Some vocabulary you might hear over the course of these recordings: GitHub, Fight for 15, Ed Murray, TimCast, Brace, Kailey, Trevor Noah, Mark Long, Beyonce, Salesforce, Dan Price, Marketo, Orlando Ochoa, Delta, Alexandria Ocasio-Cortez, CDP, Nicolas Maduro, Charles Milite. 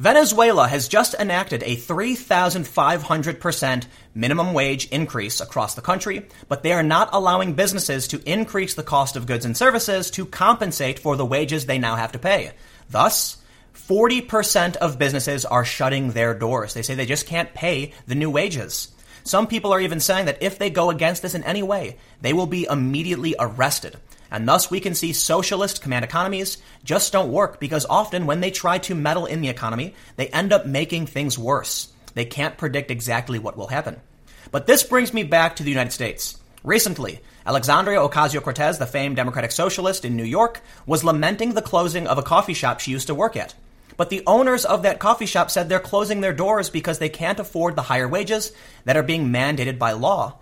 Venezuela has just enacted a 3,500% minimum wage increase across the country, but they are not allowing businesses to increase the cost of goods and services to compensate for the wages they now have to pay. Thus, 40% of businesses are shutting their doors. They say they just can't pay the new wages. Some people are even saying that if they go against this in any way, they will be immediately arrested. And thus we can see socialist command economies just don't work because often when they try to meddle in the economy, they end up making things worse. They can't predict exactly what will happen. But this brings me back to the United States. Recently, Alexandria Ocasio-Cortez, the famed democratic socialist in New York, was lamenting the closing of a coffee shop she used to work at. But the owners of that coffee shop said they're closing their doors because they can't afford the higher wages that are being mandated by law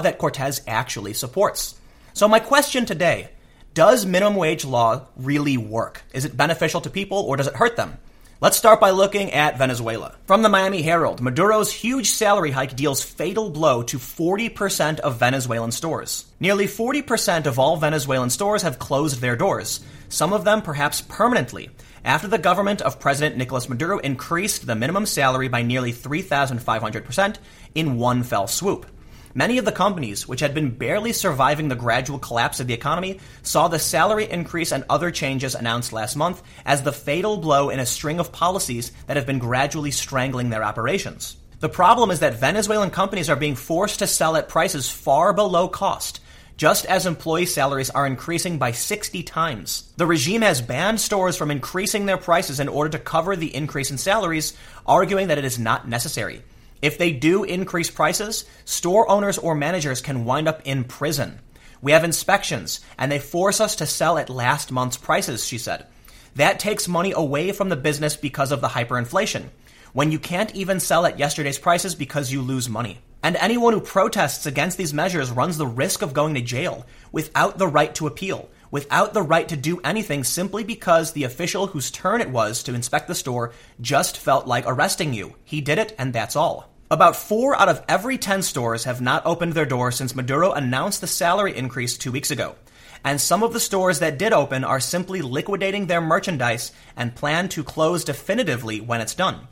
that Cortez actually supports. So my question today, does minimum wage law really work? Is it beneficial to people or does it hurt them? Let's start by looking at Venezuela. From the Miami Herald, Maduro's huge salary hike deals fatal blow to 40% of Venezuelan stores. Nearly 40% of all Venezuelan stores have closed their doors, some of them perhaps permanently, after the government of President Nicolas Maduro increased the minimum salary by nearly 3,500% in one fell swoop. Many of the companies, which had been barely surviving the gradual collapse of the economy, saw the salary increase and other changes announced last month as the fatal blow in a string of policies that have been gradually strangling their operations. The problem is that Venezuelan companies are being forced to sell at prices far below cost, just as employee salaries are increasing by 60 times. The regime has banned stores from increasing their prices in order to cover the increase in salaries, arguing that it is not necessary. If they do increase prices, store owners or managers can wind up in prison. We have inspections, and they force us to sell at last month's prices, she said. That takes money away from the business because of the hyperinflation, when you can't even sell at yesterday's prices because you lose money. And anyone who protests against these measures runs the risk of going to jail without the right to appeal, without the right to do anything simply because the official whose turn it was to inspect the store just felt like arresting you. He did it, and that's all. About 4 out of every 10 stores have not opened their doors since Maduro announced the salary increase 2 weeks ago. And some of the stores that did open are simply liquidating their merchandise and plan to close definitively when it's done.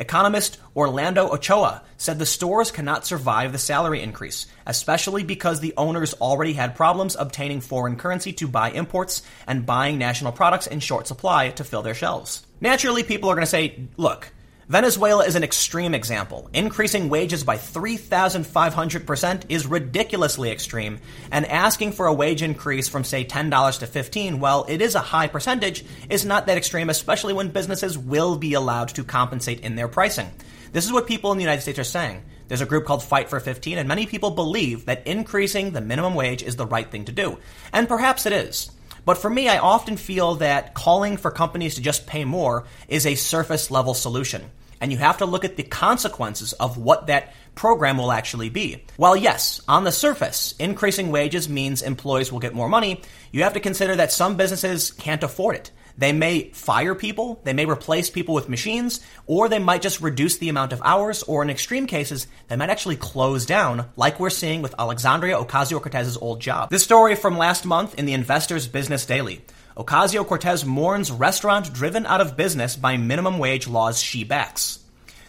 Economist Orlando Ochoa said the stores cannot survive the salary increase, especially because the owners already had problems obtaining foreign currency to buy imports and buying national products in short supply to fill their shelves. Naturally, people are going to say, look, Venezuela is an extreme example. Increasing wages by 3,500% is ridiculously extreme, and asking for a wage increase from, say, $10 to $15, well, it is a high percentage, is not that extreme, especially when businesses will be allowed to compensate in their pricing. This is what people in the United States are saying. There's a group called Fight for 15, and many people believe that increasing the minimum wage is the right thing to do. And perhaps it is. But for me, I often feel that calling for companies to just pay more is a surface-level solution. And you have to look at the consequences of what that program will actually be. While yes, on the surface, increasing wages means employees will get more money, you have to consider that some businesses can't afford it. They may fire people, they may replace people with machines, or they might just reduce the amount of hours, or in extreme cases, they might actually close down, like we're seeing with Alexandria Ocasio-Cortez's old job. This story from last month in the Investor's Business Daily. Ocasio-Cortez mourns restaurant driven out of business by minimum wage laws she backs.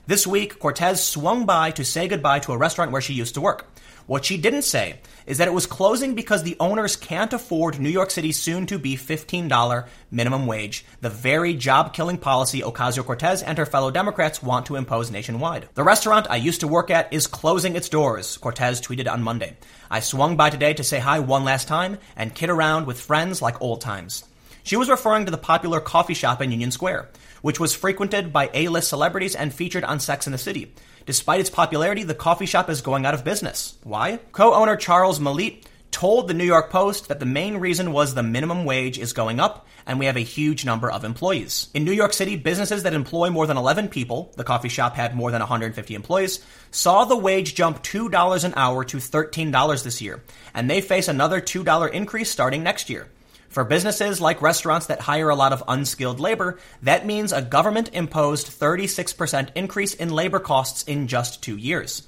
This week, Cortez swung by to say goodbye to a restaurant where she used to work. What she didn't say is that it was closing because the owners can't afford New York City's soon-to-be $15 minimum wage, the very job-killing policy Ocasio-Cortez and her fellow Democrats want to impose nationwide. The restaurant I used to work at is closing its doors, Cortez tweeted on Monday. I swung by today to say hi one last time and kid around with friends like old times. She was referring to the popular coffee shop in Union Square, which was frequented by A-list celebrities and featured on Sex and the City. Despite its popularity, the coffee shop is going out of business. Why? Co-owner Charles Milite told the New York Post that the main reason was the minimum wage is going up, and we have a huge number of employees. In New York City, businesses that employ more than 11 people, the coffee shop had more than 150 employees, saw the wage jump $2 an hour to $13 this year, and they face another $2 increase starting next year. For businesses like restaurants that hire a lot of unskilled labor, that means a government-imposed 36% increase in labor costs in just 2 years.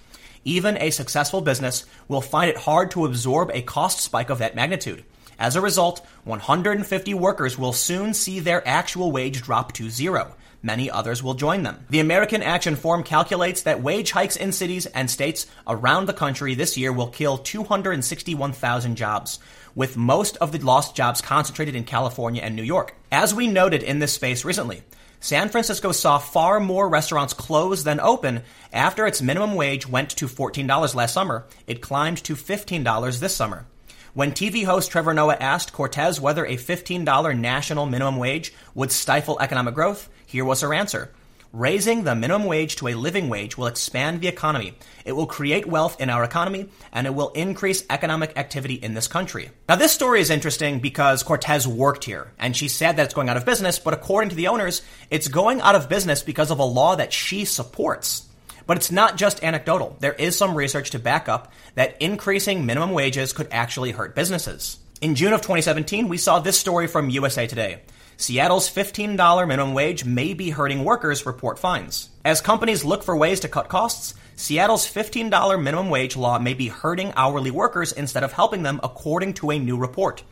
Even a successful business will find it hard to absorb a cost spike of that magnitude. As a result, 150 workers will soon see their actual wage drop to zero. many others will join them. The American Action Forum calculates that wage hikes in cities and states around the country this year will kill 261,000 jobs, with most of the lost jobs concentrated in California and New York. As we noted in this space recently, San Francisco saw far more restaurants close than open after its minimum wage went to $14 last summer. It climbed to $15 this summer. When TV host Trevor Noah asked Cortez whether a $15 national minimum wage would stifle economic growth, here was her answer. Raising the minimum wage to a living wage will expand the economy. It will create wealth in our economy, and it will increase economic activity in this country. Now, this story is interesting because Cortez worked here, and she said that it's going out of business, but according to the owners, it's going out of business because of a law that she supports. But it's not just anecdotal. There is some research to back up that increasing minimum wages could actually hurt businesses. In June of 2017, we saw this story from USA Today. Seattle's $15 minimum wage may be hurting workers, report finds. As companies look for ways to cut costs, Seattle's $15 minimum wage law may be hurting hourly workers instead of helping them, according to a new report.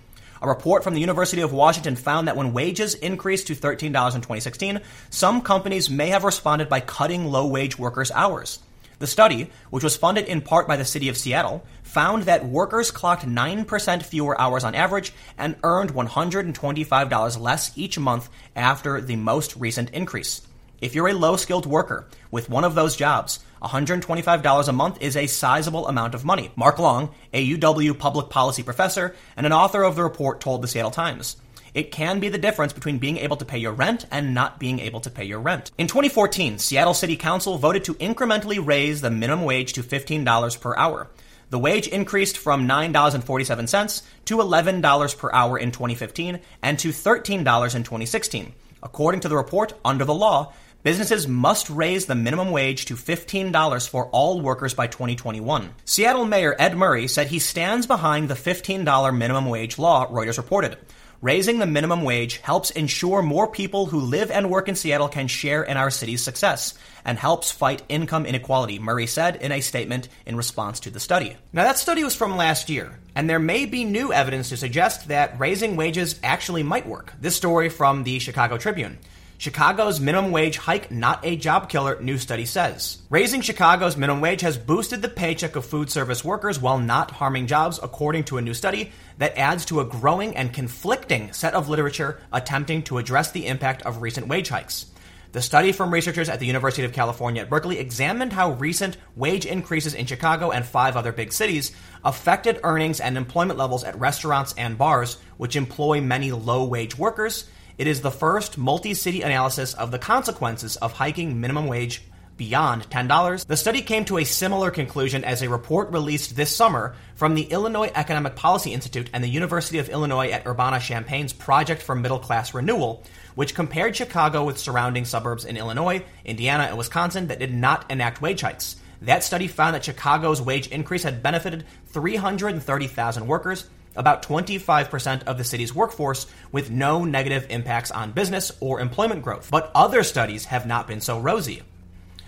A report from the University of Washington found that when wages increased to $13 in 2016, some companies may have responded by cutting low-wage workers' hours. The study, which was funded in part by the city of Seattle, found that workers clocked 9% fewer hours on average and earned $125 less each month after the most recent increase. If you're a low-skilled worker with one of those jobs, $125 a month is a sizable amount of money. Mark Long, a UW public policy professor and an author of the report, told the Seattle Times. It can be the difference between being able to pay your rent and not being able to pay your rent. In 2014, Seattle City Council voted to incrementally raise the minimum wage to $15 per hour. The wage increased from $9.47 to $11 per hour in 2015 and to $13 in 2016. According to the report, under the law, businesses must raise the minimum wage to $15 for all workers by 2021. Seattle Mayor Ed Murray said he stands behind the $15 minimum wage law, Reuters reported. Raising the minimum wage helps ensure more people who live and work in Seattle can share in our city's success and helps fight income inequality, Murray said in a statement in response to the study. Now, that study was from last year, and there may be new evidence to suggest that raising wages actually might work. This story from the Chicago Tribune. Chicago's minimum wage hike, not a job killer, new study says. Raising Chicago's minimum wage has boosted the paycheck of food service workers while not harming jobs, according to a new study that adds to a growing and conflicting set of literature attempting to address the impact of recent wage hikes. The study from researchers at the University of California at Berkeley examined how recent wage increases in Chicago and 5 other big cities affected earnings and employment levels at restaurants and bars, which employ many low-wage workers. It is the first multi-city analysis of the consequences of hiking minimum wage beyond $10. The study came to a similar conclusion as a report released this summer from the Illinois Economic Policy Institute and the University of Illinois at Urbana-Champaign's Project for Middle Class Renewal, which compared Chicago with surrounding suburbs in Illinois, Indiana, and Wisconsin that did not enact wage hikes. That study found that Chicago's wage increase had benefited 330,000 workers, about 25% of the city's workforce, with no negative impacts on business or employment growth. But other studies have not been so rosy.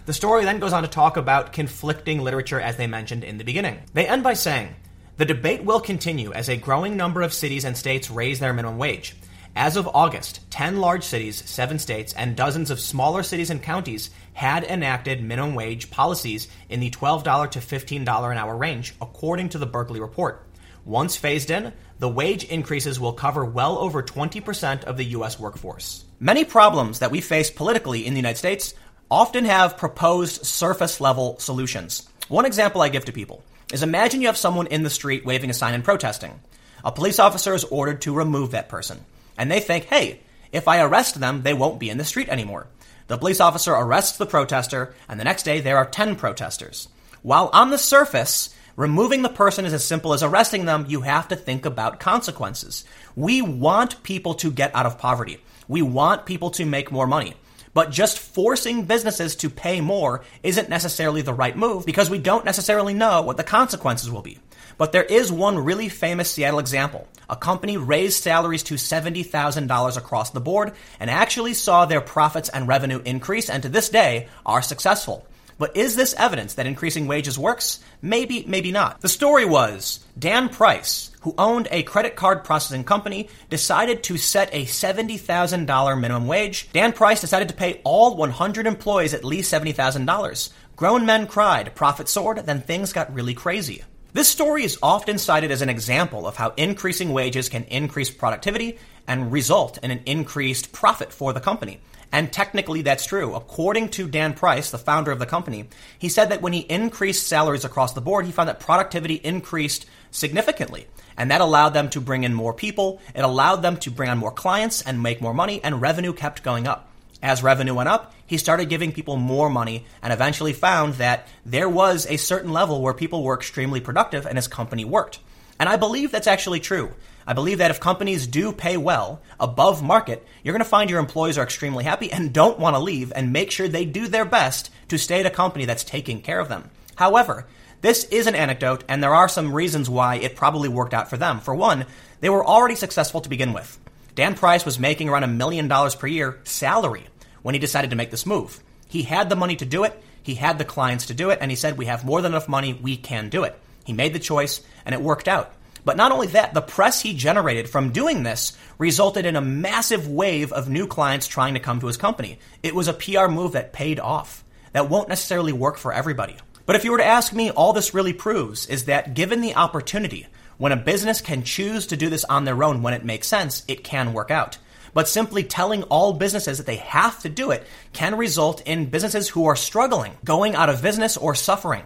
The story then goes on to talk about conflicting literature, as they mentioned in the beginning. They end by saying, the debate will continue as a growing number of cities and states raise their minimum wage. As of August, 10 large cities, 7 states, and dozens of smaller cities and counties had enacted minimum wage policies in the $12 to $15 an hour range, according to the Berkeley report. Once phased in, the wage increases will cover well over 20% of the U.S. workforce. Many problems that we face politically in the United States often have proposed surface-level solutions. One example I give to people is imagine you have someone in the street waving a sign and protesting. A police officer is ordered to remove that person, and they think, hey, if I arrest them, they won't be in the street anymore. The police officer arrests the protester, and the next day there are 10 protesters. While on the surface, removing the person is as simple as arresting them. You have to think about consequences. We want people to get out of poverty. We want people to make more money. But just forcing businesses to pay more isn't necessarily the right move because we don't necessarily know what the consequences will be. But there is one really famous Seattle example. A company raised salaries to $70,000 across the board and actually saw their profits and revenue increase, and to this day are successful. But is this evidence that increasing wages works? Maybe, maybe not. The story was Dan Price, who owned a credit card processing company, decided to set a $70,000 minimum wage. Dan Price decided to pay all 100 employees at least $70,000. Grown men cried, profit soared, then things got really crazy. This story is often cited as an example of how increasing wages can increase productivity and result in an increased profit for the company. And technically that's true. According to Dan Price, the founder of the company, he said that when he increased salaries across the board, he found that productivity increased significantly. And that allowed them to bring in more people. It allowed them to bring on more clients and make more money, and revenue kept going up. As revenue went up, he started giving people more money and eventually found that there was a certain level where people were extremely productive and his company worked. And I believe that's actually true. I believe that if companies do pay well, above market, you're going to find your employees are extremely happy and don't want to leave, and make sure they do their best to stay at a company that's taking care of them. However, this is an anecdote, and there are some reasons why it probably worked out for them. For one, they were already successful to begin with. Dan Price was making around $1 million per year salary when he decided to make this move. He had the money to do it, he had the clients to do it, and he said, we have more than enough money, we can do it. He made the choice, and it worked out. But not only that, the press he generated from doing this resulted in a massive wave of new clients trying to come to his company. It was a PR move that paid off. That won't necessarily work for everybody. But if you were to ask me, all this really proves is that given the opportunity, when a business can choose to do this on their own when it makes sense, it can work out. But simply telling all businesses that they have to do it can result in businesses who are struggling, going out of business, or suffering.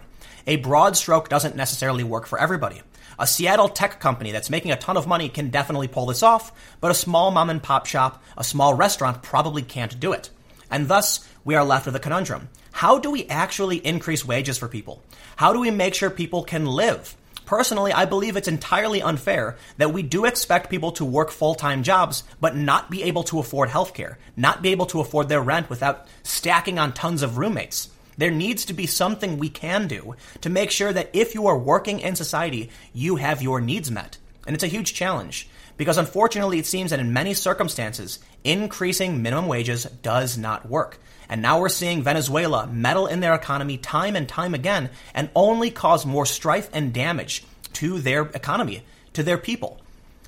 A broad stroke doesn't necessarily work for everybody. A Seattle tech company that's making a ton of money can definitely pull this off, but a small mom and pop shop, a small restaurant probably can't do it. And thus, we are left with a conundrum. How do we actually increase wages for people? How do we make sure people can live? Personally, I believe it's entirely unfair that we do expect people to work full-time jobs, but not be able to afford healthcare, not be able to afford their rent without stacking on tons of roommates. There needs to be something we can do to make sure that if you are working in society, you have your needs met. And it's a huge challenge because unfortunately it seems that in many circumstances, increasing minimum wages does not work. And now we're seeing Venezuela meddle in their economy time and time again and only cause more strife and damage to their economy, to their people.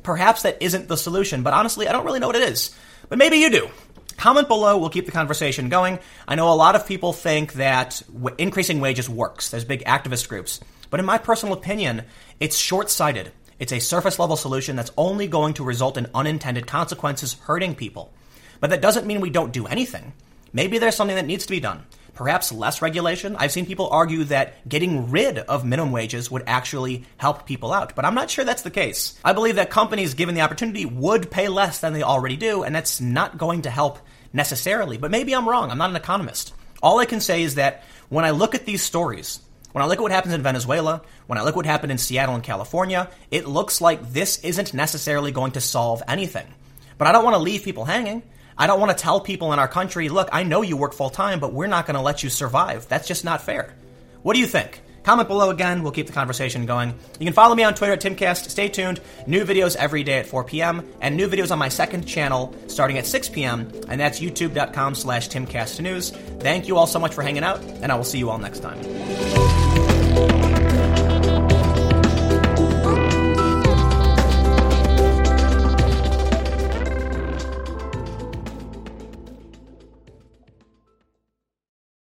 Perhaps that isn't the solution, but honestly, I don't really know what it is. But maybe you do. Comment below, we'll keep the conversation going. I know a lot of people think that increasing wages works. There's big activist groups. But in my personal opinion, it's short-sighted. It's a surface-level solution that's only going to result in unintended consequences hurting people. But that doesn't mean we don't do anything. Maybe there's something that needs to be done. Perhaps less regulation. I've seen people argue that getting rid of minimum wages would actually help people out, but I'm not sure that's the case. I believe that companies, given the opportunity, would pay less than they already do, and that's not going to help necessarily. But maybe I'm wrong. I'm not an economist. All I can say is that when I look at these stories, when I look at what happens in Venezuela, when I look what happened in Seattle and California, it looks like this isn't necessarily going to solve anything. But I don't want to leave people hanging. I don't want to tell people in our country, look, I know you work full time, but we're not going to let you survive. That's just not fair. What do you think? Comment below again. We'll keep the conversation going. You can follow me on Twitter at TimCast. Stay tuned. New videos every day at 4 p.m. and new videos on my second channel starting at 6 p.m. and that's youtube.com/TimCastNews. Thank you all so much for hanging out, and I will see you all next time.